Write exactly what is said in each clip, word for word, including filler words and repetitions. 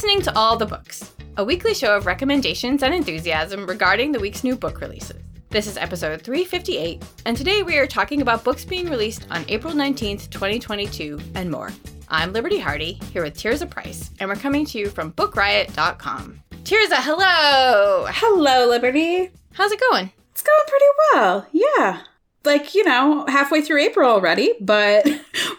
Listening to All the Books, a weekly show of recommendations and enthusiasm regarding the week's new book releases. This is episode three fifty-eight, and today we are talking about books being released on April nineteenth, twenty twenty-two, and more. I'm Liberty Hardy, here with Tirza Price, and we're coming to you from Book Riot dot com. Tirza, hello! Hello, Liberty! How's it going? It's going pretty well, yeah. Like, you know, halfway through April already, but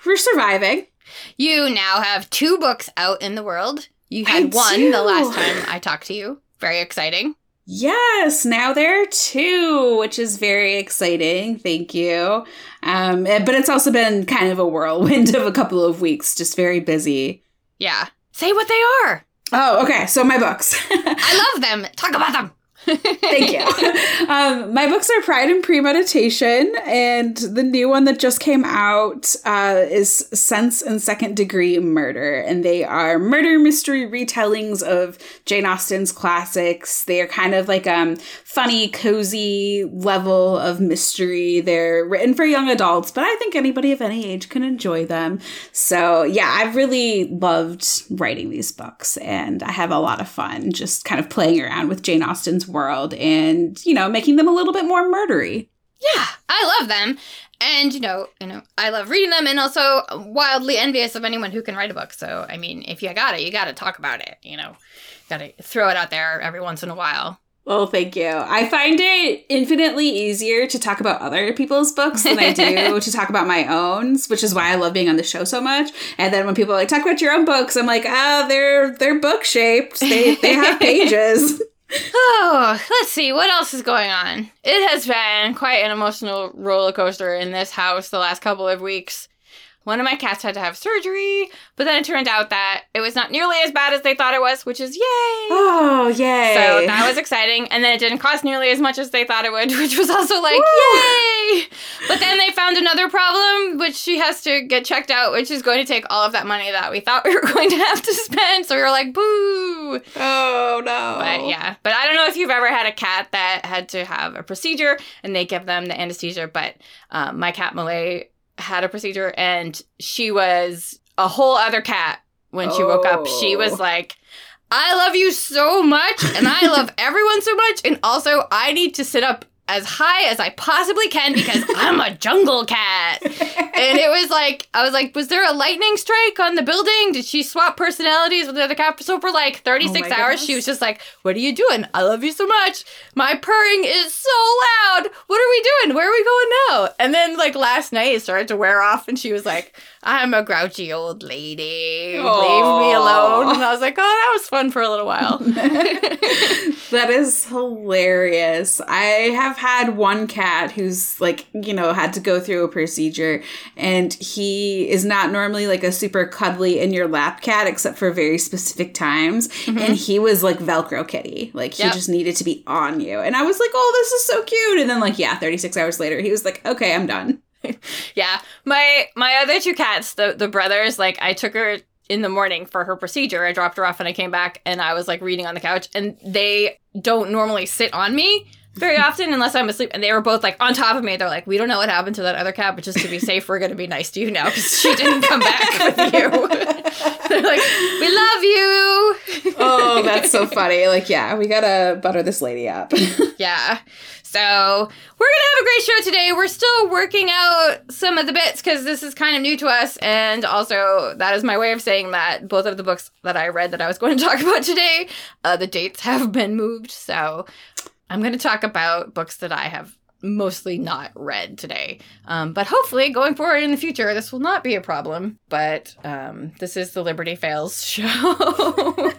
we're surviving. You now have two books out in the world. You had I one do. the last time I talked to you. Very exciting. Yes, now there are two, which is very exciting. Thank you. Um, but it's also been kind of a whirlwind of a couple of weeks, just very busy. Yeah. Say what they are. Oh, okay. So my books. I love them. Talk about them. Thank you. Um, my books are Pride and Premeditation, and the new one that just came out uh, is Sense and Second Degree Murder, and they are murder mystery retellings of Jane Austen's classics. They are kind of like um funny, cozy level of mystery. They're written for young adults, but I think anybody of any age can enjoy them. So yeah, I've really loved writing these books, and I have a lot of fun just kind of playing around with Jane Austen's world and, you know, making them a little bit more murdery. Yeah, I love them. And, you know, you know, I love reading them, and also wildly envious of anyone who can write a book. So, I mean, if you got it, you got to talk about it, you know, got to throw it out there every once in a while. Well, thank you. I find it infinitely easier to talk about other people's books than I do to talk about my own, which is why I love being on the show so much. And then when people are like, talk about your own books, I'm like, ah, oh, they're they're book shaped. They they have pages. Oh, let's see. What else is going on? It has been quite an emotional roller coaster in this house the last couple of weeks. One of my cats had to have surgery, but then it turned out that it was not nearly as bad as they thought it was, which is yay! Oh, yay! So that was exciting. And then it didn't cost nearly as much as they thought it would, which was also like, woo! Yay! But then they found another problem, which she has to get checked out, which is going to take all of that money that we thought we were going to have to spend. So we were like, boo! Oh, no. But yeah. But I don't know if you've ever had a cat that had to have a procedure, and they give them the anesthesia, but um, my cat, Malay, had a procedure, and she was a whole other cat when she oh. woke up. She was like, I love you so much, and I love everyone so much, and also I need to sit up as high as I possibly can because I'm a jungle cat. And it was like, I was like, was there a lightning strike on the building? Did she swap personalities with the other cat? So for like thirty-six oh hours, goodness. She was just like, what are you doing? I love you so much. My purring is so loud. What are we doing? Where are we going now? And then like last night, it started to wear off, and she was like, I'm a grouchy old lady. Aww. Leave me alone. And I was like, oh, that was fun for a little while. That is hilarious. I have had one cat who's like, you know, had to go through a procedure, and he is not normally like a super cuddly in your lap cat, except for very specific times. Mm-hmm. And he was like Velcro kitty. Like he yep. just needed to be on you. And I was like, oh, this is so cute. And then like, yeah, thirty-six hours later, he was like, okay, I'm done. Yeah. My my other two cats, the, the brothers, like I took her in the morning for her procedure. I dropped her off and I came back, and I was like reading on the couch, and they don't normally sit on me very often unless I'm asleep. And they were both like on top of me. They're like, we don't know what happened to that other cat, but just to be safe, we're going to be nice to you now because she didn't come back with you. They're like, we love you. Oh, that's so funny. Like, yeah, we got to butter this lady up. Yeah. So we're going to have a great show today. We're still working out some of the bits because this is kind of new to us. And also, that is my way of saying that both of the books that I read that I was going to talk about today, uh, the dates have been moved. So I'm going to talk about books that I have mostly not read today. Um, but hopefully going forward in the future, this will not be a problem. But um, this is the Liberty Fails show.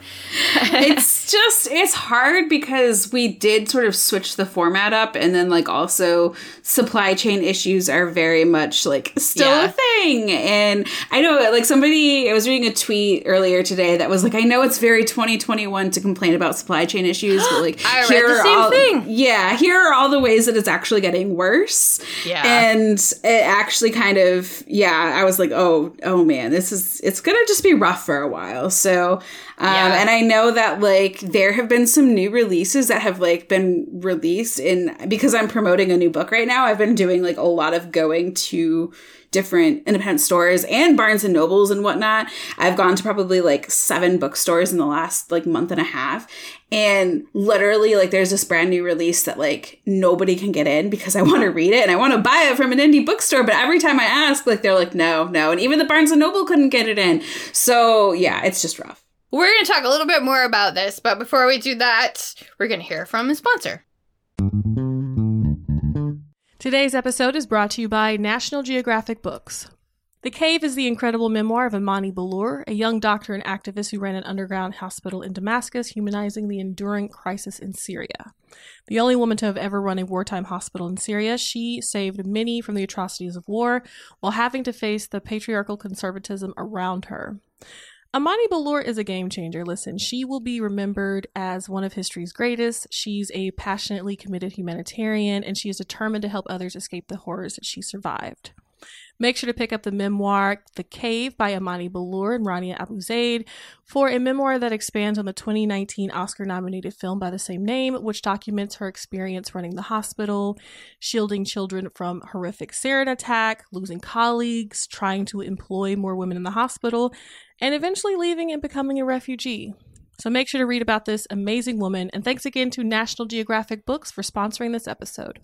It's just, it's hard because we did sort of switch the format up. And then like also supply chain issues are very much like still yeah. a thing. And I know like somebody, I was reading a tweet earlier today that was like, I know it's very twenty twenty-one to complain about supply chain issues. But like, I here read the same all, thing. Yeah. Here are all the ways that it's actually getting worse. Yeah. And it actually kind of, yeah, I was like, oh, oh man, this is, it's going to just be rough for a while. So, um, yeah. and I know that like there have been some new releases that have like been released in, because I'm promoting a new book right now. I've been doing like a lot of going to different independent stores and Barnes and Nobles and whatnot. I've gone to probably like seven bookstores in the last like month and a half. And literally like there's this brand new release that like nobody can get in because I want to read it and I want to buy it from an indie bookstore. But every time I ask, like they're like, no, no. And even the Barnes and Noble couldn't get it in. So yeah, it's just rough. We're going to talk a little bit more about this. But before we do that, we're going to hear from a sponsor. Today's episode is brought to you by National Geographic Books. The Cave is the incredible memoir of Amani Ballour, a young doctor and activist who ran an underground hospital in Damascus, humanizing the enduring crisis in Syria. The only woman to have ever run a wartime hospital in Syria, she saved many from the atrocities of war while having to face the patriarchal conservatism around her. Amani Ballour is a game changer. Listen, she will be remembered as one of history's greatest. She's a passionately committed humanitarian, and she is determined to help others escape the horrors that she survived. Make sure to pick up the memoir The Cave by Amani Ballour and Rania Abuzaid for a memoir that expands on the twenty nineteen Oscar-nominated film by the same name, which documents her experience running the hospital, shielding children from horrific sarin attack, losing colleagues, trying to employ more women in the hospital, and eventually leaving and becoming a refugee. So make sure to read about this amazing woman, and thanks again to National Geographic Books for sponsoring this episode.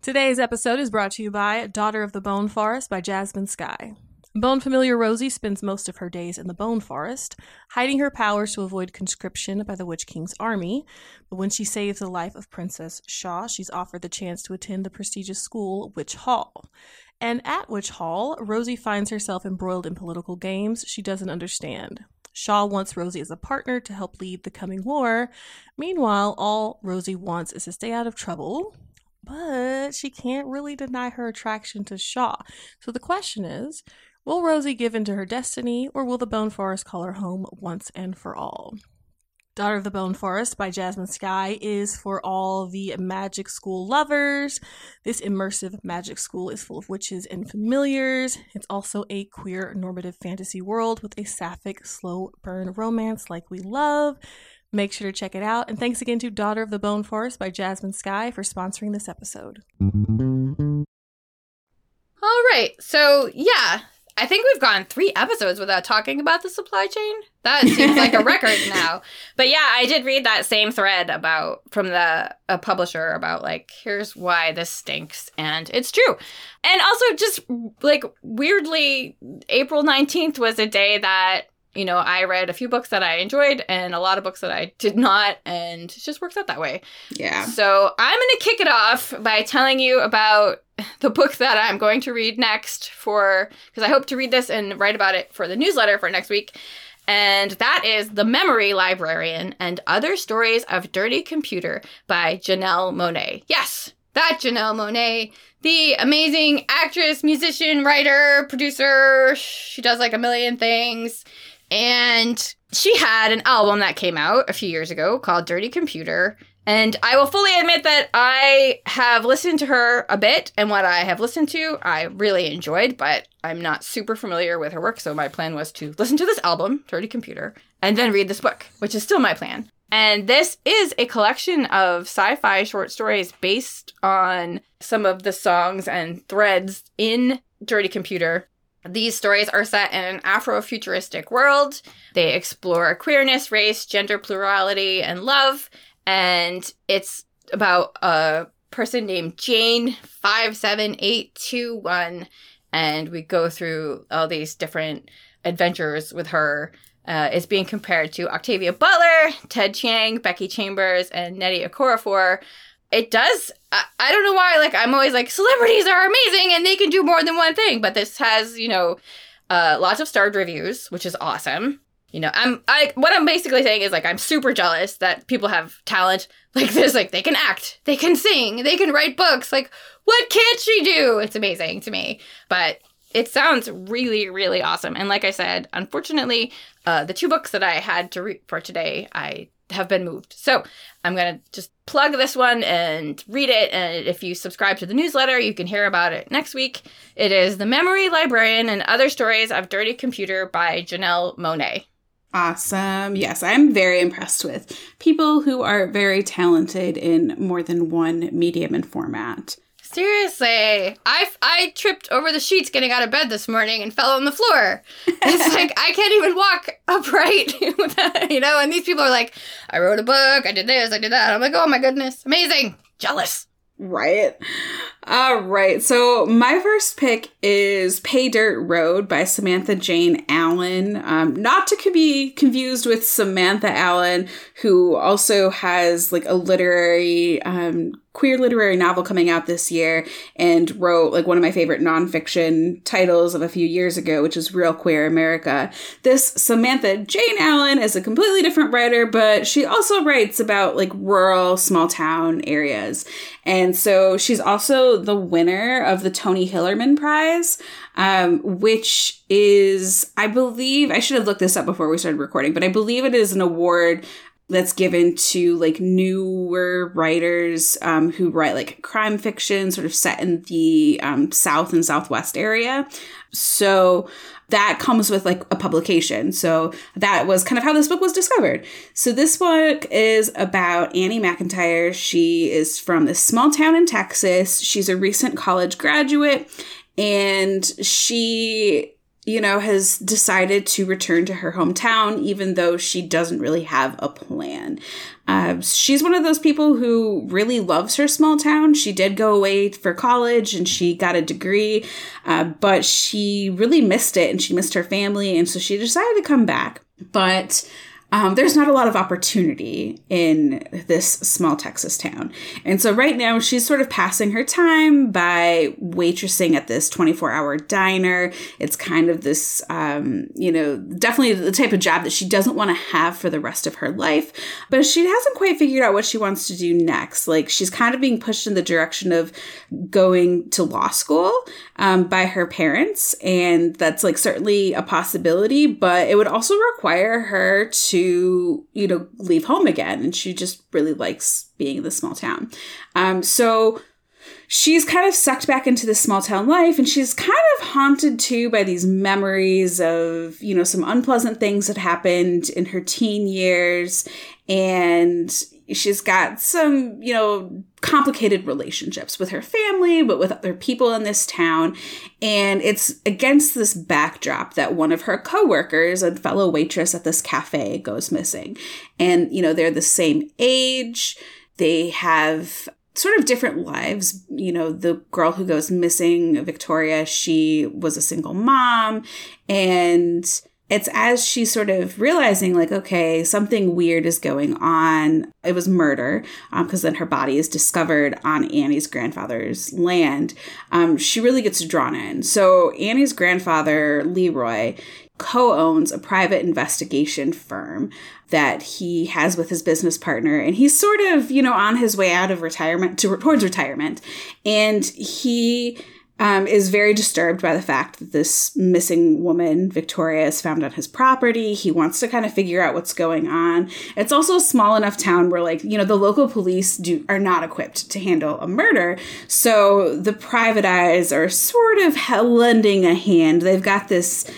Today's episode is brought to you by Daughter of the Bone Forest by Jasmine Skye. Bone familiar Rosie spends most of her days in the Bone Forest, hiding her powers to avoid conscription by the Witch King's army. But when she saves the life of Princess Shaw, she's offered the chance to attend the prestigious school Witch Hall. And at Witch Hall, Rosie finds herself embroiled in political games she doesn't understand. Shaw wants Rosie as a partner to help lead the coming war. Meanwhile, all Rosie wants is to stay out of trouble, but she can't really deny her attraction to Shaw. So the question is, will Rosie give in to her destiny, or will the Bone Forest call her home once and for all? Daughter of the Bone Forest by Jasmine Skye is for all the magic school lovers. This immersive magic school is full of witches and familiars. It's also a queer normative fantasy world with a sapphic slow burn romance like we love. Make sure to check it out. And thanks again to Daughter of the Bone Forest by Jasmine Skye for sponsoring this episode. All right. So, yeah. I think we've gone three episodes without talking about the supply chain. That seems like a record now. But yeah, I did read that same thread about from the a publisher about like, here's why this stinks. And it's true. And also just like weirdly, April nineteenth was a day that, you know, I read a few books that I enjoyed and a lot of books that I did not. And it just works out that way. Yeah. So I'm going to kick it off by telling you about the book that I'm going to read next for, because I hope to read this and write about it for the newsletter for next week. And that is The Memory Librarian and Other Stories of Dirty Computer by Janelle Monáe. Yes, that Janelle Monáe, the amazing actress, musician, writer, producer. She does like a million things. And she had an album that came out a few years ago called Dirty Computer. And I will fully admit that I have listened to her a bit, and what I have listened to, I really enjoyed, but I'm not super familiar with her work, so my plan was to listen to this album, Dirty Computer, and then read this book, which is still my plan. And this is a collection of sci-fi short stories based on some of the songs and threads in Dirty Computer. These stories are set in an Afrofuturistic world. They explore queerness, race, gender plurality, and love. And it's about a person named Jane five seven eight two one. And we go through all these different adventures with her Uh, it's being compared to Octavia Butler, Ted Chiang, Becky Chambers, and Nnedi Okorafor. It does. I, I don't know why. Like, I'm always like, celebrities are amazing and they can do more than one thing. But this has, you know, uh, lots of starred reviews, which is awesome. You know, I'm I what I'm basically saying is, like, I'm super jealous that people have talent like this. Like, they can act, they can sing, they can write books. Like, what can't she do? It's amazing to me. But it sounds really, really awesome. And like I said, unfortunately, uh, the two books that I had to read for today, I have been moved. So I'm going to just plug this one and read it. And if you subscribe to the newsletter, you can hear about it next week. It is The Memory Librarian and Other Stories of Dirty Computer by Janelle Monáe. Awesome. Yes, I'm very impressed with people who are very talented in more than one medium and format. Seriously, I, I tripped over the sheets getting out of bed this morning and fell on the floor. It's like, I can't even walk upright, without, you know, and these people are like, I wrote a book, I did this, I did that. I'm like, oh my goodness, amazing, jealous. Right. All right. So my first pick is Pay Dirt Road by Samantha Jane Allen. Um, not to be confused with Samantha Allen, who also has like a literary, um, queer literary novel coming out this year and wrote like one of my favorite nonfiction titles of a few years ago, which is Real Queer America. This Samantha Jane Allen is a completely different writer, but she also writes about like rural small town areas. And so she's also the winner of the Tony Hillerman Prize, um, which is, I believe, I should have looked this up before we started recording, but I believe it is an award that's given to like newer writers um, who write like crime fiction sort of set in the um, South and Southwest area. So that comes with like a publication. So that was kind of how this book was discovered. So this book is about Annie McIntyre. She is from this small town in Texas. She's a recent college graduate and she, you know, has decided to return to her hometown, even though she doesn't really have a plan. Uh, she's one of those people who really loves her small town. She did go away for college and she got a degree, uh, but she really missed it and she missed her family. And so she decided to come back. But Um, there's not a lot of opportunity in this small Texas town. And so right now she's sort of passing her time by waitressing at this twenty-four hour diner. It's kind of this, um, you know, definitely the type of job that she doesn't want to have for the rest of her life. But she hasn't quite figured out what she wants to do next. Like, she's kind of being pushed in the direction of going to law school um, by her parents. And that's like certainly a possibility, but it would also require her to to, you know, leave home again. And she just really likes being in this small town. Um, so she's kind of sucked back into this small town life, and she's kind of haunted too by these memories of, you know, some unpleasant things that happened in her teen years. And she's got some, you know, complicated relationships with her family, but with other people in this town. And it's against this backdrop that one of her coworkers, a fellow waitress at this cafe, goes missing. And, you know, they're the same age. They have sort of different lives. You know, the girl who goes missing, Victoria, she was a single mom. And it's as she's sort of realizing, like, okay, something weird is going on. It was murder, because um, then her body is discovered on Annie's grandfather's land. Um, she really gets drawn in. So Annie's grandfather, Leroy, co-owns a private investigation firm that he has with his business partner. And he's sort of, you know, on his way out of retirement, to, towards retirement. And he Um, is very disturbed by the fact that this missing woman, Victoria, is found on his property. He wants to kind of figure out what's going on. It's also a small enough town where, like, you know, the local police do are not equipped to handle a murder. So the private eyes are sort of lending a hand. They've got this,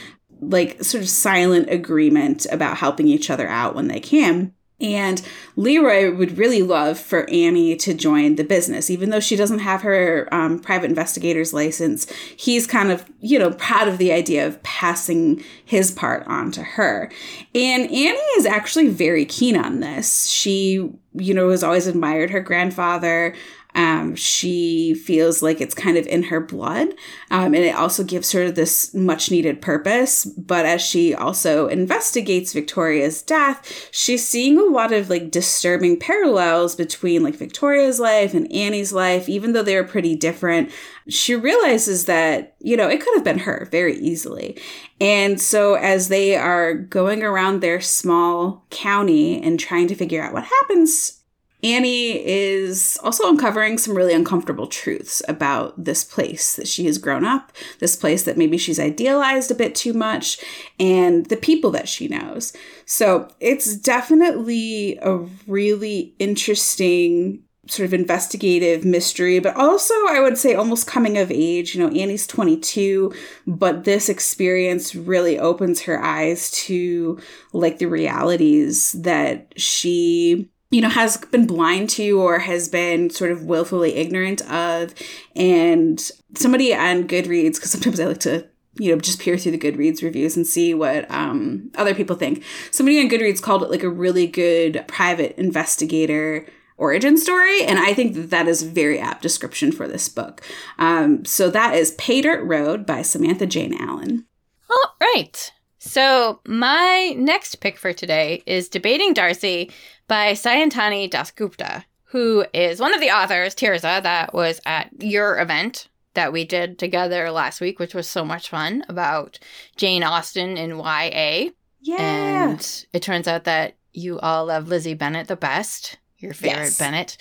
like, sort of silent agreement about helping each other out when they can. And Leroy would really love for Annie to join the business, even though she doesn't have her um, private investigator's license. He's kind of, you know, proud of the idea of passing his part on to her. And Annie is actually very keen on this. She, you know, has always admired her grandfather. Um, she feels like it's kind of in her blood. Um, and it also gives her this much needed purpose. But as she also investigates Victoria's death, she's seeing a lot of like disturbing parallels between like Victoria's life and Annie's life, even though they were pretty different. She realizes that, you know, it could have been her very easily. And so as they are going around their small county and trying to figure out what happens, Annie is also uncovering some really uncomfortable truths about this place that she has grown up, this place that maybe she's idealized a bit too much, and the people that she knows. So it's definitely a really interesting sort of investigative mystery, but also I would say almost coming of age. You know, Annie's twenty-two, but this experience really opens her eyes to like the realities that she, you know, has been blind to or has been sort of willfully ignorant of. And somebody on Goodreads, because sometimes I like to, you know, just peer through the Goodreads reviews and see what um, other people think. Somebody on Goodreads called it like a really good private investigator origin story. And I think that that is a very apt description for this book. Um, so that is Pay Dirt Road by Samantha Jane Allen. All right. So my next pick for today is Debating Darcy by Sayantani Dasgupta, who is one of the authors, Tirza, that was at your event that we did together last week, which was so much fun, about Jane Austen in Y A. Yeah. And it turns out that you all love Lizzie Bennett the best, your favorite yes. Bennett.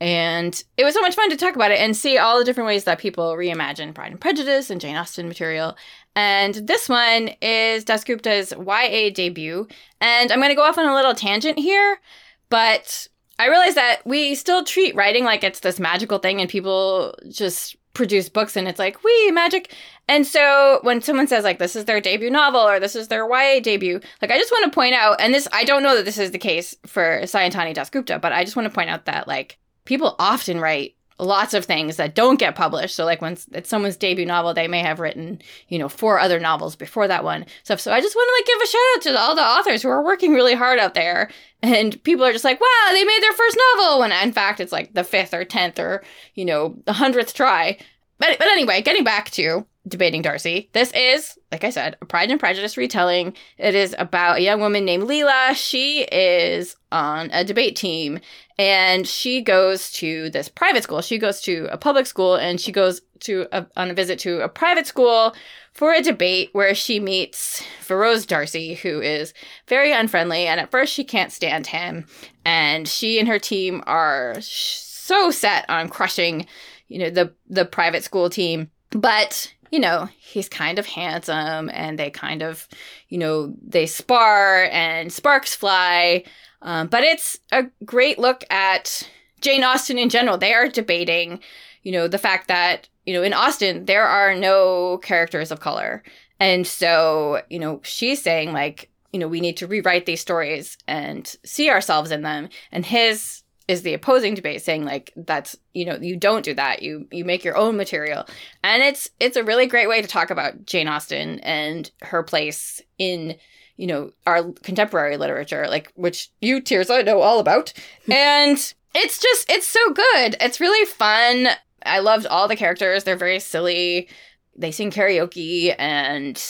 And it was so much fun to talk about it and see all the different ways that people reimagine Pride and Prejudice and Jane Austen material. And this one is Dasgupta's Y A debut. And I'm going to go off on a little tangent here, but I realize that we still treat writing like it's this magical thing and people just produce books and it's like, wee, magic. And so when someone says like, this is their debut novel or this is their Y A debut, like I just want to point out, and this, I don't know that this is the case for Sayantani Dasgupta, but I just want to point out that like people often write lots of things that don't get published. So like when it's someone's debut novel, they may have written, you know, four other novels before that one. So, so I just want to like give a shout out to all the authors who are working really hard out there. And people are just like, wow, they made their first novel. When in fact, it's like the fifth or tenth or, you know, the hundredth try. But, but anyway, getting back to Debating Darcy. This is, like I said, a Pride and Prejudice retelling. It is about a young woman named Leela. She is on a debate team and she goes to this private school. She goes to a public school and she goes to a, on a visit to a private school for a debate where she meets Feroz Darcy, who is very unfriendly. And at first she can't stand him. And she and her team are so set on crushing, you know, the, the private school team. But, you know, he's kind of handsome and they kind of, you know, they spar and sparks fly. Um, but it's a great look at Jane Austen in general. They are debating, you know, the fact that, you know, in Austen, there are no characters of color. And so, you know, she's saying like, you know, we need to rewrite these stories and see ourselves in them. And his is the opposing debate saying like, that's, you know, you don't do that. You you make your own material. And it's it's a really great way to talk about Jane Austen and her place in, you know, our contemporary literature, like, which you, Tirza, know all about. And it's just, it's so good. It's really fun. I loved all the characters. They're very silly. They sing karaoke and,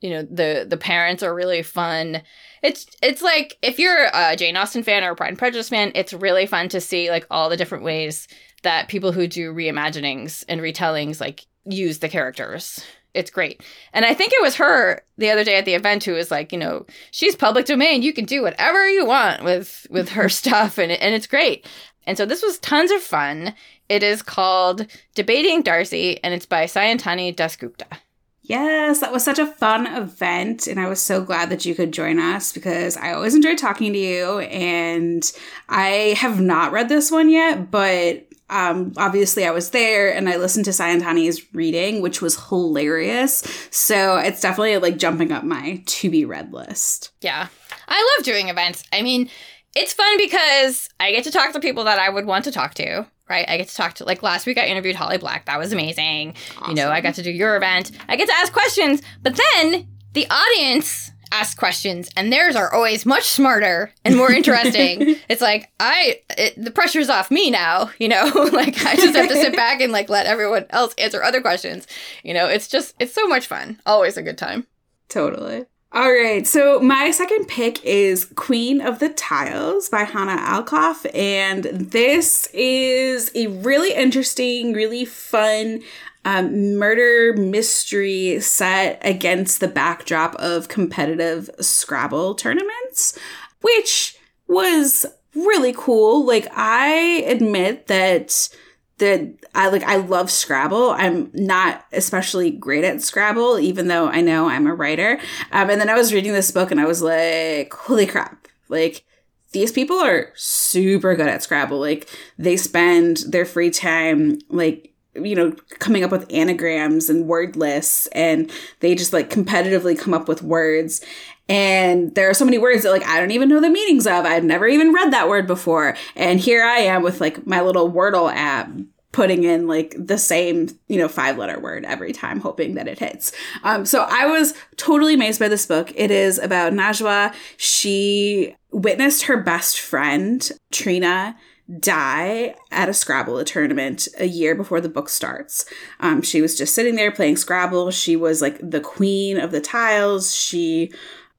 you know, the the parents are really fun. It's it's like, if you're a Jane Austen fan or a Pride and Prejudice fan, it's really fun to see, like, all the different ways that people who do reimaginings and retellings, like, use the characters. It's great. And I think it was her the other day at the event who was like, you know, she's public domain. You can do whatever you want with, with her stuff, and and it's great. And so this was tons of fun. It is called Debating Darcy, and it's by Sayantani Dasgupta. Yes, that was such a fun event, and I was so glad that you could join us because I always enjoy talking to you, and I have not read this one yet, but um, obviously I was there, and I listened to Sayantani's reading, which was hilarious, so it's definitely, like, jumping up my to-be-read list. Yeah. I love doing events. I mean, it's fun because I get to talk to people that I would want to talk to. Right? I get to talk to, like, last week I interviewed Holly Black. That was amazing. Awesome. You know, I got to do your event. I get to ask questions. But then the audience ask questions, and theirs are always much smarter and more interesting. It's like, I, it, the pressure's off me now, you know? Like, I just have to sit back and, like, let everyone else answer other questions. You know, it's just, it's so much fun. Always a good time. Totally. All right, so my second pick is Queen of the Tiles by Hannah Alkaf, and this is a really interesting, really fun um, murder mystery set against the backdrop of competitive Scrabble tournaments, which was really cool. Like, I admit that... The, I like I love Scrabble. I'm not especially great at Scrabble, even though I know I'm a writer. Um, and then I was reading this book and I was like, holy crap. Like, these people are super good at Scrabble. Like, they spend their free time, like, you know, coming up with anagrams and word lists, and they just, like, competitively come up with words. And there are so many words that, like, I don't even know the meanings of. I've never even read that word before. And here I am with, like, my little Wordle app putting in, like, the same, you know, five-letter word every time, hoping that it hits. Um, so I was totally amazed by this book. It is about Najwa. She witnessed her best friend, Trina, die at a Scrabble tournament a year before the book starts. Um, she was just sitting there playing Scrabble. She was, like, the queen of the tiles. She...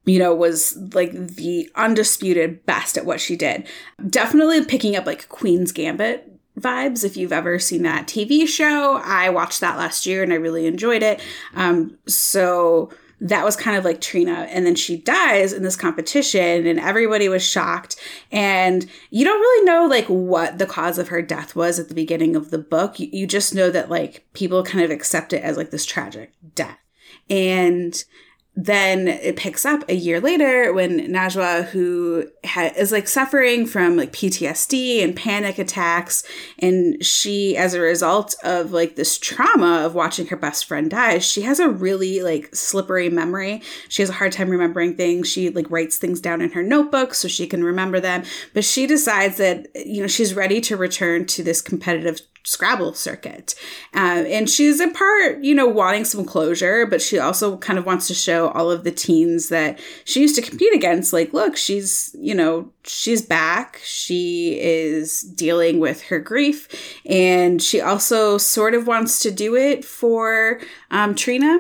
you know, was, like, the undisputed best at what she did. Definitely picking up, like, Queen's Gambit vibes, if you've ever seen that T V show. I watched that last year, and I really enjoyed it. Um, so that was kind of like Trina. And then she dies in this competition, and everybody was shocked. And you don't really know, like, what the cause of her death was at the beginning of the book. You, you just know that, like, people kind of accept it as, like, this tragic death. And... then it picks up a year later when Najwa, who ha- is, like, suffering from, like, P T S D and panic attacks, and she, as a result of, like, this trauma of watching her best friend die, she has a really, like, slippery memory. She has a hard time remembering things. She, like, writes things down in her notebook so she can remember them. But she decides that, you know, she's ready to return to this competitive Scrabble circuit. Um, and she's in part, you know, wanting some closure, but she also kind of wants to show all of the teens that she used to compete against, like, look, she's, you know, she's back. She is dealing with her grief. And she also sort of wants to do it for um, Trina.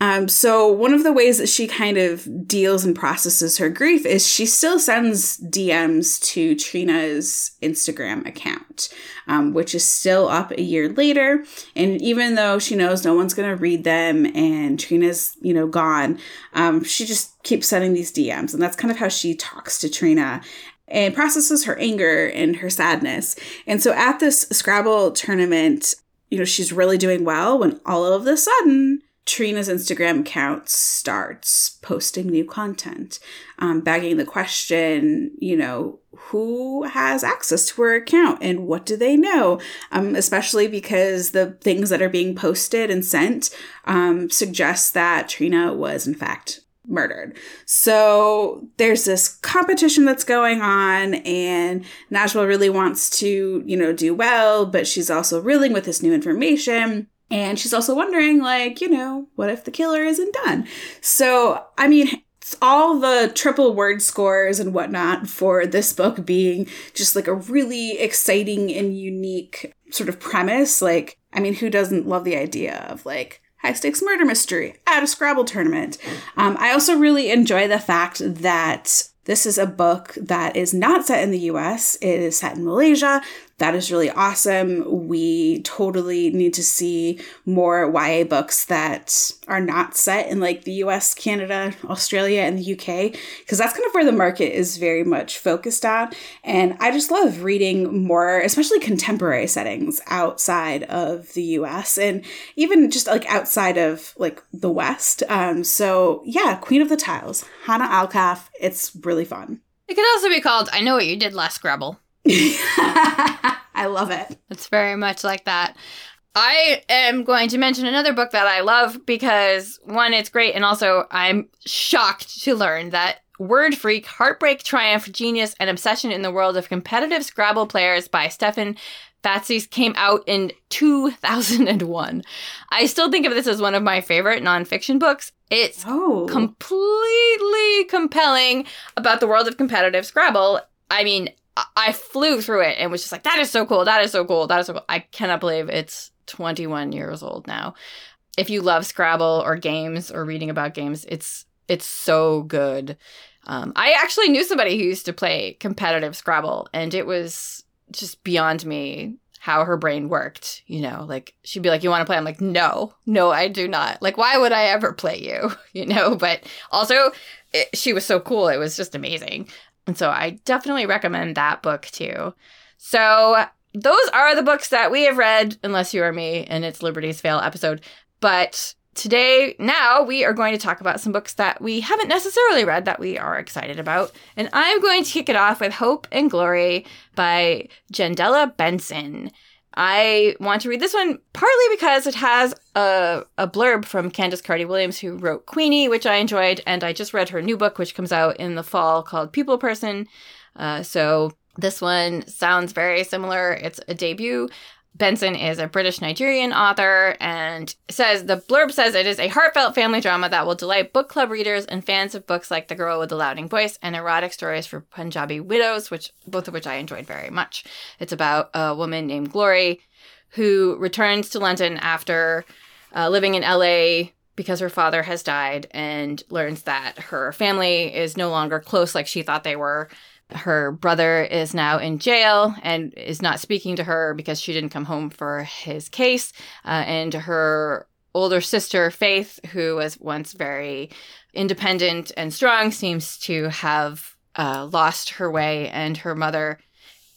Um, so one of the ways that she kind of deals and processes her grief is she still sends D Ms to Trina's Instagram account, um, which is still up a year later. And even though she knows no one's going to read them and Trina's, you know, gone, um, she just keeps sending these D Ms. And that's kind of how she talks to Trina and processes her anger and her sadness. And so at this Scrabble tournament, you know, she's really doing well when all of a sudden... Trina's Instagram account starts posting new content, um, begging the question, you know, who has access to her account and what do they know? Um, especially because the things that are being posted and sent um, suggest that Trina was, in fact, murdered. So there's this competition that's going on, and Najwa really wants to, you know, do well, but she's also reeling with this new information. And she's also wondering, like, you know, what if the killer isn't done? So, I mean, it's all the triple word scores and whatnot for this book being just, like, a really exciting and unique sort of premise. Like, I mean, who doesn't love the idea of, like, high-stakes murder mystery at a Scrabble tournament? Um, I also really enjoy the fact that... this is a book that is not set in the U S. It is set in Malaysia. That is really awesome. We totally need to see more Y A books that are not set in, like, the U S, Canada, Australia, and the U K, because that's kind of where the market is very much focused on. And I just love reading more, especially contemporary settings outside of the U S and even just, like, outside of, like, the West. Um, so yeah, Queen of the Tiles, Hannah Alkaf. It's really fun. It could also be called I Know What You Did Last Scrabble. I love it. It's very much like that. I am going to mention another book that I love because, one, it's great, and also I'm shocked to learn that Word Freak, Heartbreak, Triumph, Genius, and Obsession in the World of Competitive Scrabble Players by Stefan Fatsies came out in two thousand one. I still think of this as one of my favorite nonfiction books. It's oh. completely compelling about the world of competitive Scrabble. I mean, I flew through it and was just like, that is so cool. That is so cool. That is so cool. I cannot believe it's twenty-one years old now. If you love Scrabble or games or reading about games, it's it's so good. Um, I actually knew somebody who used to play competitive Scrabble, and it was just beyond me how her brain worked. You know, like, she'd be like, you want to play? I'm like, no, no, I do not. Like, why would I ever play you? You know, but also it, she was so cool. It was just amazing. And so I definitely recommend that book too. So those are the books that we have read, unless you are me, and it's Liberty's Fail episode. But today, now, we are going to talk about some books that we haven't necessarily read that we are excited about. And I'm going to kick it off with Hope and Glory by Jandela Benson. I want to read this one partly because it has a, a blurb from Candace Carty-Williams, who wrote Queenie, which I enjoyed, and I just read her new book, which comes out in the fall, called People Person. Uh, so this one sounds very similar. It's a debut. Benson is a British-Nigerian author, and says, the blurb says, it is a heartfelt family drama that will delight book club readers and fans of books like The Girl with the Louding Voice and erotic stories for Punjabi widows, which both of which I enjoyed very much. It's about a woman named Glory who returns to London after uh, living in L A because her father has died, and learns that her family is no longer close like she thought they were. Her brother is now in jail and is not speaking to her because she didn't come home for his case. Uh, and her older sister, Faith, who was once very independent and strong, seems to have uh, lost her way. And her mother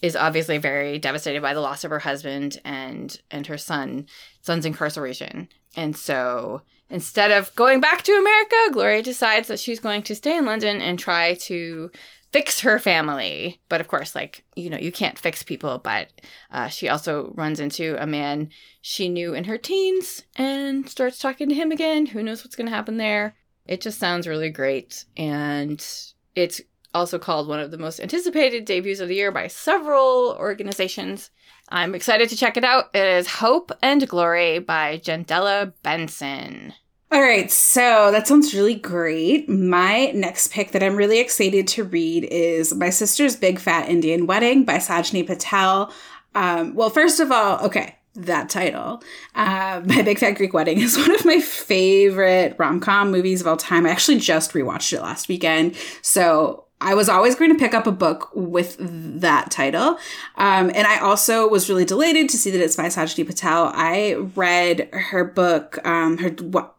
is obviously very devastated by the loss of her husband and, and her son, son's incarceration. And so instead of going back to America, Gloria decides that she's going to stay in London and try to fix her family. But of course, like, you know, you can't fix people. But uh, she also runs into a man she knew in her teens and starts talking to him again. Who knows what's going to happen there? It just sounds really great. And it's also called one of the most anticipated debuts of the year by several organizations. I'm excited to check it out. It is Hope and Glory by Jandela Benson. All right, so that sounds really great. My next pick that I'm really excited to read is My Sister's Big Fat Indian Wedding by Sajni Patel. Um, well, first of all, okay, that title. Uh, My Big Fat Greek Wedding is one of my favorite rom-com movies of all time. I actually just rewatched it last weekend, so I was always going to pick up a book with that title. Um, and I also was really delighted to see that it's by Sajni Patel. I read her book, um, her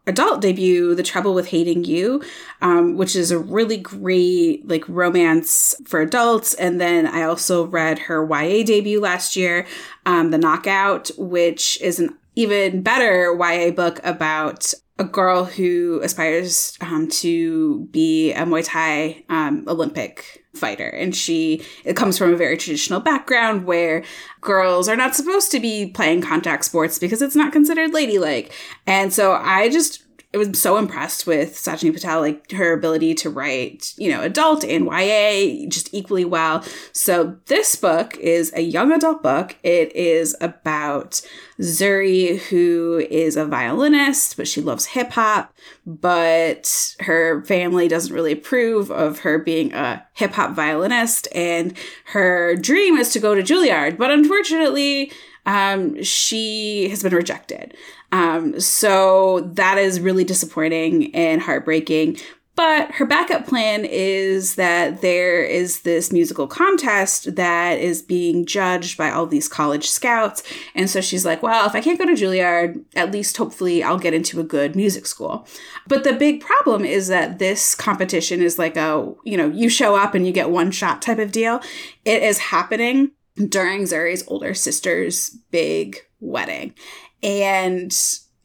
adult debut, The Trouble with Hating You, um, which is a really great, like, romance for adults. And then I also read her Y A debut last year, um, The Knockout, which is an even better Y A book about a girl who aspires um, to be a Muay Thai um, Olympic fighter. And she it comes from a very traditional background where girls are not supposed to be playing contact sports because it's not considered ladylike. And so I just I was so impressed with Sajni Patel, like, her ability to write, you know, adult and Y A just equally well. So this book is a young adult book. It is about Zuri, who is a violinist, but she loves hip hop, but her family doesn't really approve of her being a hip hop violinist, and her dream is to go to Juilliard, but unfortunately, um, she has been rejected. Um, so that is really disappointing and heartbreaking. But her backup plan is that there is this musical contest that is being judged by all these college scouts. And so she's like, well, if I can't go to Juilliard, at least hopefully I'll get into a good music school. But the big problem is that this competition is like a, you know, you show up and you get one shot type of deal. It is happening during Zuri's older sister's big wedding. And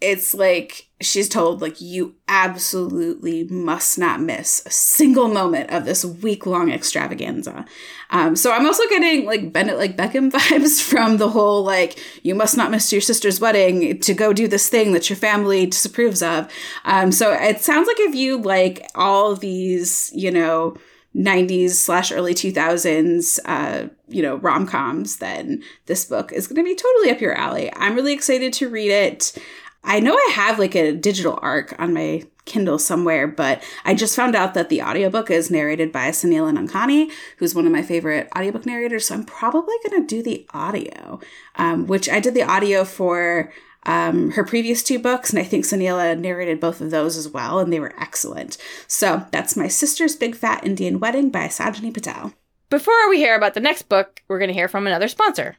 it's like, she's told, like, you absolutely must not miss a single moment of this week-long extravaganza. Um, so I'm also getting, like, Bend It Like Beckham vibes from the whole, like, you must not miss your sister's wedding to go do this thing that your family disapproves of. Um, so it sounds like if you like all these, you know, nineties slash early two thousands, uh, you know, rom-coms, then this book is going to be totally up your alley. I'm really excited to read it. I know I have like a digital arc on my Kindle somewhere, but I just found out that the audiobook is narrated by Sunil Nankani, who's one of my favorite audiobook narrators. So I'm probably going to do the audio, um, which I did the audio for um, her previous two books. And I think Sunil narrated both of those as well. And they were excellent. So that's My Sister's Big Fat Indian Wedding by Sajni Patel. Before we hear about the next book, we're going to hear from another sponsor.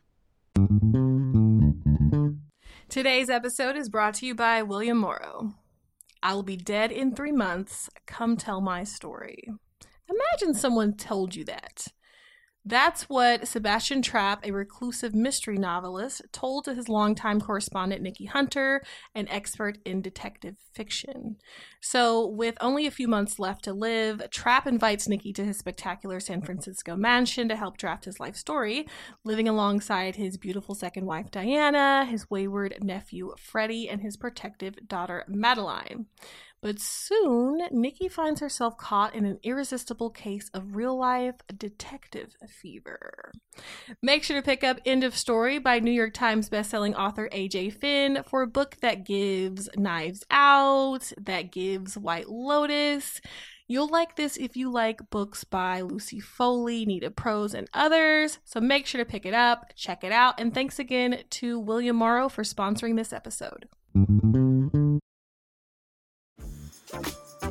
Today's episode is brought to you by William Morrow. I'll be dead in three months. Come tell my story. Imagine someone told you that. That's what Sebastian Trapp, a reclusive mystery novelist, told to his longtime correspondent Nikki Hunter, an expert in detective fiction. So, with only a few months left to live, Trapp invites Nikki to his spectacular San Francisco mansion to help draft his life story, living alongside his beautiful second wife Diana, his wayward nephew Freddie, and his protective daughter Madeline. But soon, Nikki finds herself caught in an irresistible case of real-life detective fever. Make sure to pick up End of Story by New York Times bestselling author A J Finn for a book that gives Knives Out, that gives White Lotus. You'll like this if you like books by Lucy Foley, Nita Prose, and others. So make sure to pick it up, check it out, and thanks again to William Morrow for sponsoring this episode.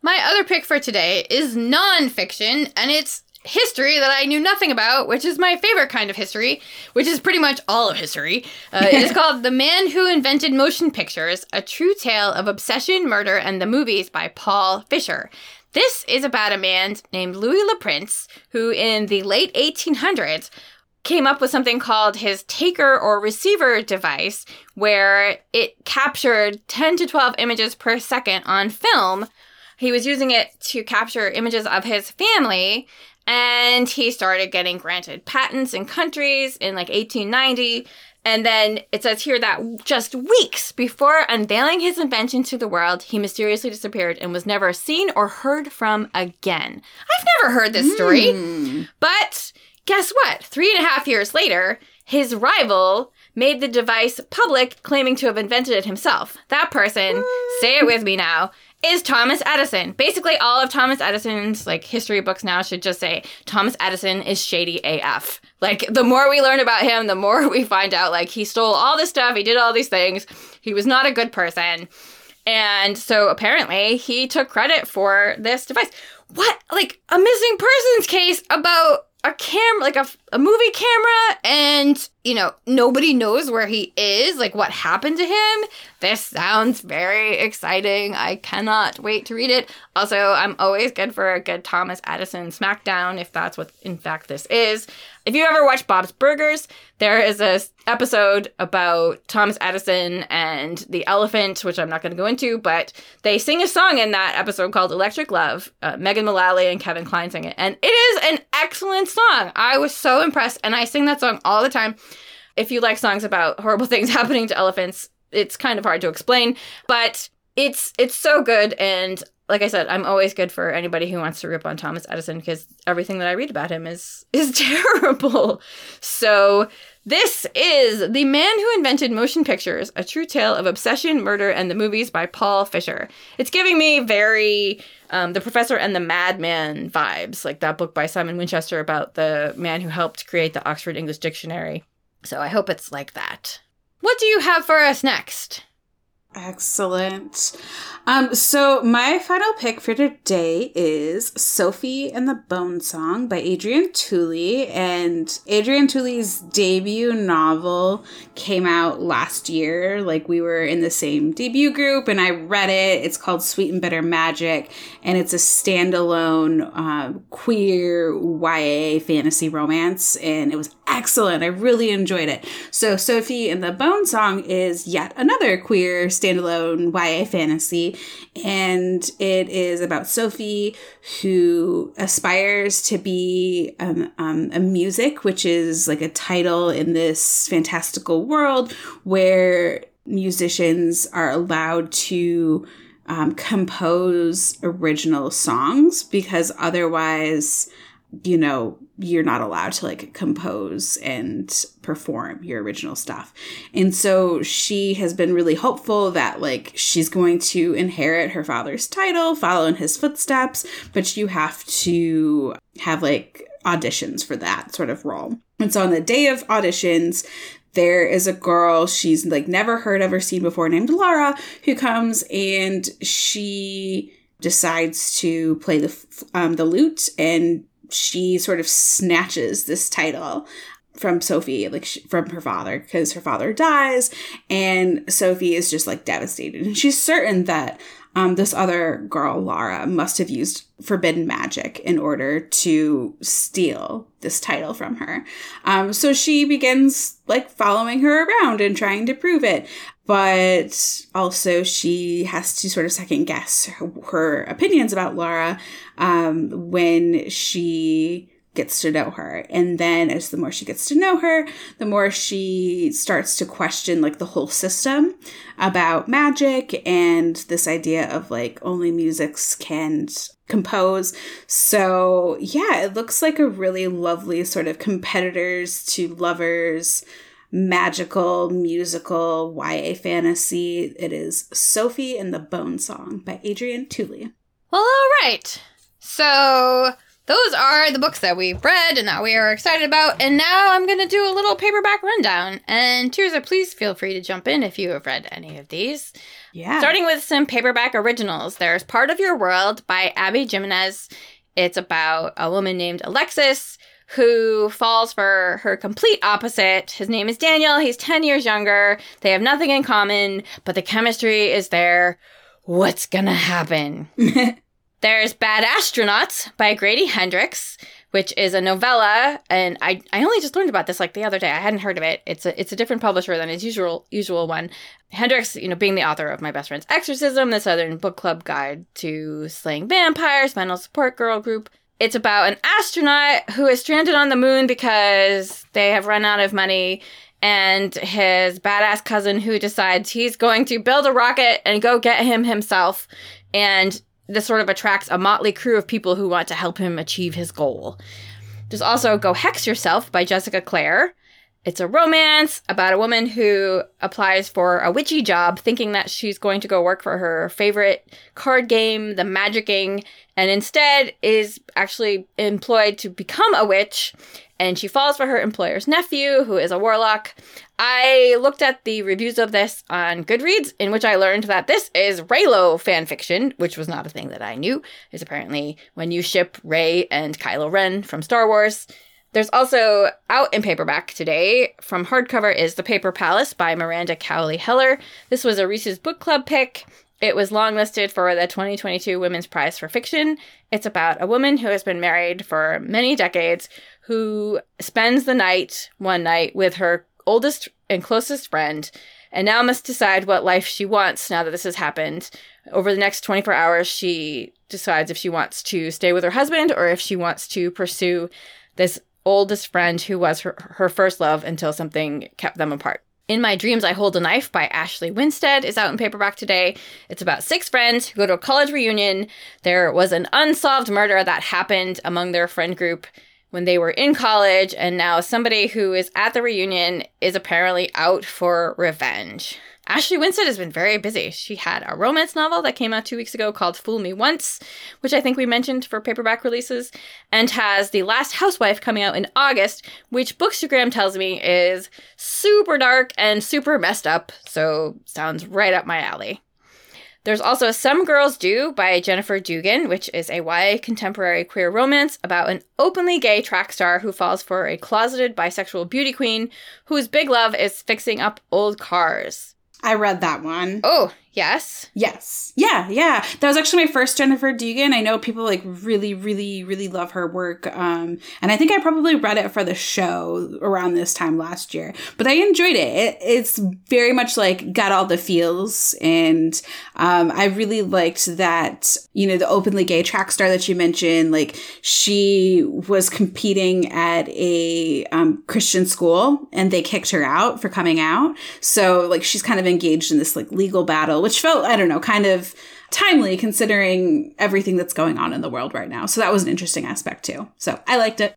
My other pick for today is nonfiction, and it's history that I knew nothing about, which is my favorite kind of history, which is pretty much all of history. Uh, it is called The Man Who Invented Motion Pictures, A True Tale of Obsession, Murder, and the Movies by Paul Fisher. This is about a man named Louis Le Prince, who in the late eighteen hundreds came up with something called his taker or receiver device, where it captured ten to twelve images per second on film. He was using it to capture images of his family, and he started getting granted patents in countries in like eighteen ninety. And then it says here that just weeks before unveiling his invention to the world, he mysteriously disappeared and was never seen or heard from again. I've never heard this story, mm. but... guess what? Three and a half years later, his rival made the device public, claiming to have invented it himself. That person, say it with me now, is Thomas Edison. Basically, all of Thomas Edison's like history books now should just say Thomas Edison is shady A F. Like, the more we learn about him, the more we find out, like, he stole all this stuff, he did all these things, he was not a good person. And so, apparently, he took credit for this device. What? Like, a missing persons case about... a camera, like a, a movie camera, and, you know, nobody knows where he is, like what happened to him. This sounds very exciting. I cannot wait to read it. Also, I'm always good for a good Thomas Edison smackdown, if that's what, in fact, this is. If you ever watch Bob's Burgers, there is a episode about Thomas Edison and the elephant, which I'm not going to go into, but they sing a song in that episode called Electric Love. Uh, Megan Mullally and Kevin Kline sing it, and it is an excellent song. I was so impressed, and I sing that song all the time. If you like songs about horrible things happening to elephants, it's kind of hard to explain, but it's it's so good. And like I said, I'm always good for anybody who wants to rip on Thomas Edison, because everything that I read about him is is terrible. So this is The Man Who Invented Motion Pictures, A True Tale of Obsession, Murder, and the Movies by Paul Fisher. It's giving me very um, The Professor and the Madman vibes, like that book by Simon Winchester about the man who helped create the Oxford English Dictionary. So I hope it's like that. What do you have for us next? Excellent. Um, so my final pick for today is Sophie and the Bone Song by Adrian Tooley. And Adrian Tooley's debut novel came out last year. Like, we were in the same debut group and I read it. It's called Sweet and Bitter Magic. And it's a standalone uh, queer Y A fantasy romance. And it was excellent. I really enjoyed it. So Sophie and the Bone Song is yet another queer standalone Y A fantasy. And it is about Sophie, who aspires to be um, um, a music, which is like a title in this fantastical world where musicians are allowed to um, compose original songs, because otherwise, you know, you're not allowed to like compose and perform your original stuff. And so she has been really hopeful that like she's going to inherit her father's title, follow in his footsteps, but you have to have like auditions for that sort of role. And so on the day of auditions, there is a girl she's like never heard of or seen before named Lara, who comes and she decides to play the um, the lute, and she sort of snatches this title from Sophie, like she, from her father, because her father dies, and Sophie is just like devastated. And she's certain that um, this other girl, Lara, must have used forbidden magic in order to steal this title from her. Um, so she begins like following her around and trying to prove it. But also she has to sort of second guess her, her opinions about Lara um, when she gets to know her. And then as the more she gets to know her, the more she starts to question like the whole system about magic and this idea of like only musics can compose. So yeah, it looks like a really lovely sort of competitors to lovers magical, musical, Y A fantasy. It is Sophie and the Bone Song by Adrian Tooley. Well, all right. So those are the books that we've read and that we are excited about. And now I'm going to do a little paperback rundown. And Tirza, please feel free to jump in if you have read any of these. Yeah. Starting with some paperback originals. There's Part of Your World by Abby Jimenez. It's about a woman named Alexis who falls for her complete opposite. His name is Daniel. He's ten years younger. They have nothing in common, but the chemistry is there. What's gonna happen? There's Bad Astronauts by Grady Hendrix, which is a novella, and I, I only just learned about this like the other day. I hadn't heard of it. It's a it's a different publisher than his usual usual one. Hendrix, you know, being the author of My Best Friend's Exorcism, the Southern Book Club Guide to Slaying Vampires, Mental Support Girl Group. It's about an astronaut who is stranded on the moon because they have run out of money, and his badass cousin who decides he's going to build a rocket and go get him himself. And this sort of attracts a motley crew of people who want to help him achieve his goal. There's also Go Hex Yourself by Jessica Clare. It's a romance about a woman who applies for a witchy job, thinking that she's going to go work for her favorite card game, The Magicking, and instead is actually employed to become a witch, and she falls for her employer's nephew, who is a warlock. I looked at the reviews of this on Goodreads, in which I learned that this is Reylo fanfiction, which was not a thing that I knew. It's apparently when you ship Rey and Kylo Ren from Star Wars. There's also out in paperback today from hardcover is The Paper Palace by Miranda Cowley-Heller. This was a Reese's Book Club pick. It was longlisted for the twenty twenty-two Women's Prize for Fiction. It's about a woman who has been married for many decades who spends the night one night with her oldest and closest friend, and now must decide what life she wants now that this has happened. Over the next twenty-four hours, she decides if she wants to stay with her husband or if she wants to pursue this oldest friend who was her, her first love until something kept them apart. In My Dreams, I Hold a Knife by Ashley Winstead is out in paperback today. It's about six friends who go to a college reunion. There was an unsolved murder that happened among their friend group when they were in college, and now somebody who is at the reunion is apparently out for revenge. Ashley Winstead has been very busy. She had a romance novel that came out two weeks ago called Fool Me Once, which I think we mentioned for paperback releases, and has The Last Housewife coming out in August, which Bookstagram tells me is super dark and super messed up, so sounds right up my alley. There's also Some Girls Do by Jennifer Dugan, which is a Y A contemporary queer romance about an openly gay track star who falls for a closeted bisexual beauty queen whose big love is fixing up old cars. I read that one. Oh, yes. Yes. Yeah, yeah. That was actually my first Jennifer Dugan. I know people like really, really, really love her work. Um, and I think I probably read it for the show around this time last year. But I enjoyed it. it it's very much like got all the feels. And um, I really liked that, you know, the openly gay track star that you mentioned, like she was competing at a um, Christian school and they kicked her out for coming out. So like she's kind of engaged in this like legal battle, which felt, I don't know, kind of timely considering everything that's going on in the world right now. So that was an interesting aspect too. So I liked it.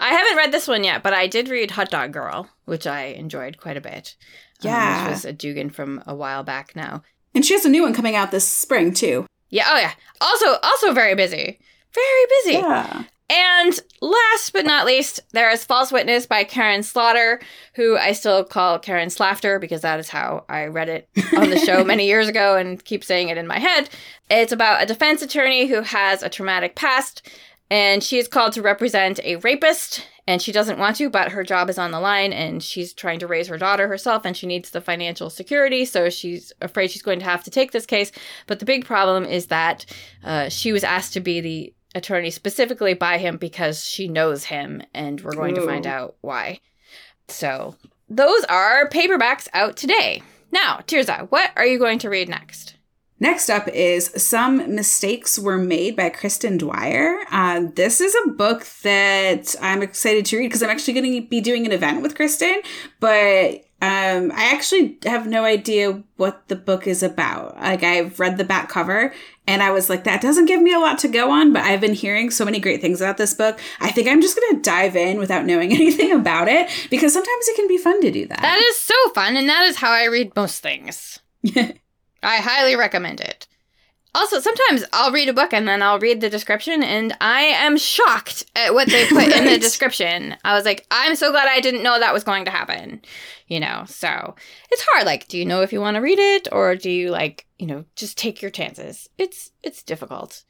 I haven't read this one yet, but I did read Hot Dog Girl, which I enjoyed quite a bit. Yeah. Um, which was a Dugan from a while back now. And she has a new one coming out this spring too. Yeah. Oh yeah. Also, also very busy. Very busy. Yeah. And last but not least, there is False Witness by Karen Slaughter, who I still call Karen Slaughter because that is how I read it on the show many years ago and keep saying it in my head. It's about a defense attorney who has a traumatic past and she is called to represent a rapist and she doesn't want to, but her job is on the line and she's trying to raise her daughter herself and she needs the financial security. So she's afraid she's going to have to take this case. But the big problem is that uh, she was asked to be the attorney specifically by him because she knows him and we're going Ooh. to find out why. So those are paperbacks out today. Now, Tirza, what are you going to read next? Next up is Some Mistakes Were Made by Kristen Dwyer. Uh, this is a book that I'm excited to read because I'm actually going to be doing an event with Kristen, but Um, I actually have no idea what the book is about. Like, I've read the back cover and I was like, that doesn't give me a lot to go on, but I've been hearing so many great things about this book. I think I'm just going to dive in without knowing anything about it because sometimes it can be fun to do that. That is so fun. And that is how I read most things. I highly recommend it. Also, sometimes I'll read a book and then I'll read the description and I am shocked at what they put right. in the description. I was like, I'm so glad I didn't know that was going to happen, you know, so it's hard. Like, do you know if you want to read it or do you like, you know, just take your chances? It's it's difficult.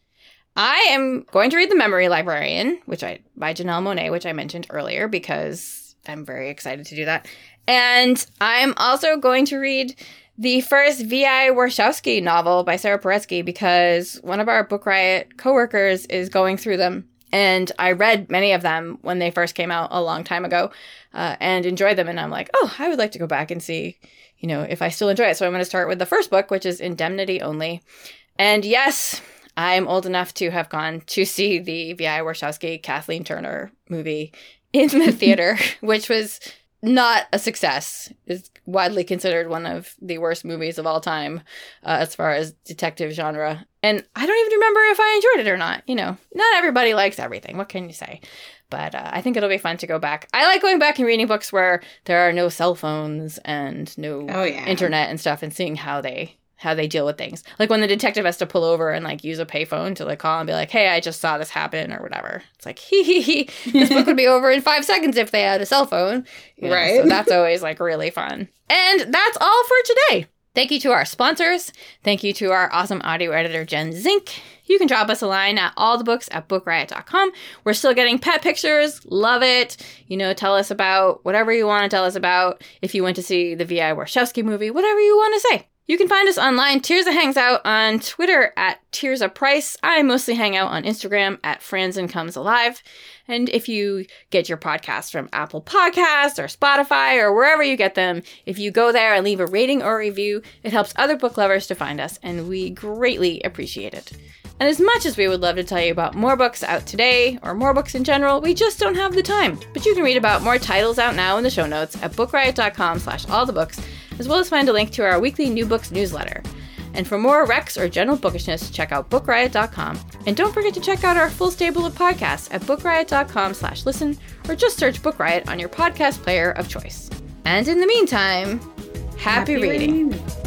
I am going to read The Memory Librarian, which I by Janelle Monáe, which I mentioned earlier, because I'm very excited to do that. And I'm also going to read the first V I Warshawski novel by Sarah Paretsky because one of our Book Riot coworkers is going through them. And I read many of them when they first came out a long time ago uh, and enjoyed them. And I'm like, oh, I would like to go back and see, you know, if I still enjoy it. So I'm going to start with the first book, which is Indemnity Only. And yes, I'm old enough to have gone to see the V I Warshawski Kathleen Turner movie in the theater, which was not a success. It's widely considered one of the worst movies of all time uh, as far as detective genre. And I don't even remember if I enjoyed it or not. You know, not everybody likes everything. What can you say? But uh, I think it'll be fun to go back. I like going back and reading books where there are no cell phones and no oh, yeah. internet and stuff and seeing how they how they deal with things. Like when the detective has to pull over and like use a payphone to like call and be like, hey, I just saw this happen or whatever. It's like, hee hee hee, this book would be over in five seconds if they had a cell phone. You know, right. So that's always like really fun. And that's all for today. Thank you to our sponsors. Thank you to our awesome audio editor, Jen Zink. You can drop us a line at all the books at book riot dot com. We're still getting pet pictures. Love it. You know, tell us about whatever you want to tell us about. If you went to see the V I Warshawski movie, whatever you want to say. You can find us online. Tirza hangs out on Twitter at Tirza Price. I mostly hang out on Instagram at Franzen Comes Alive. And if you get your podcast from Apple Podcasts or Spotify or wherever you get them, if you go there and leave a rating or review, it helps other book lovers to find us, and we greatly appreciate it. And as much as we would love to tell you about more books out today or more books in general, we just don't have the time. But you can read about more titles out now in the show notes at book riot dot com slash all the books, as well as find a link to our weekly New Books newsletter. And for more recs or general bookishness, check out book riot dot com. And don't forget to check out our full stable of podcasts at book riot dot com slash listen, or just search Book Riot on your podcast player of choice. And in the meantime, happy, happy reading. reading.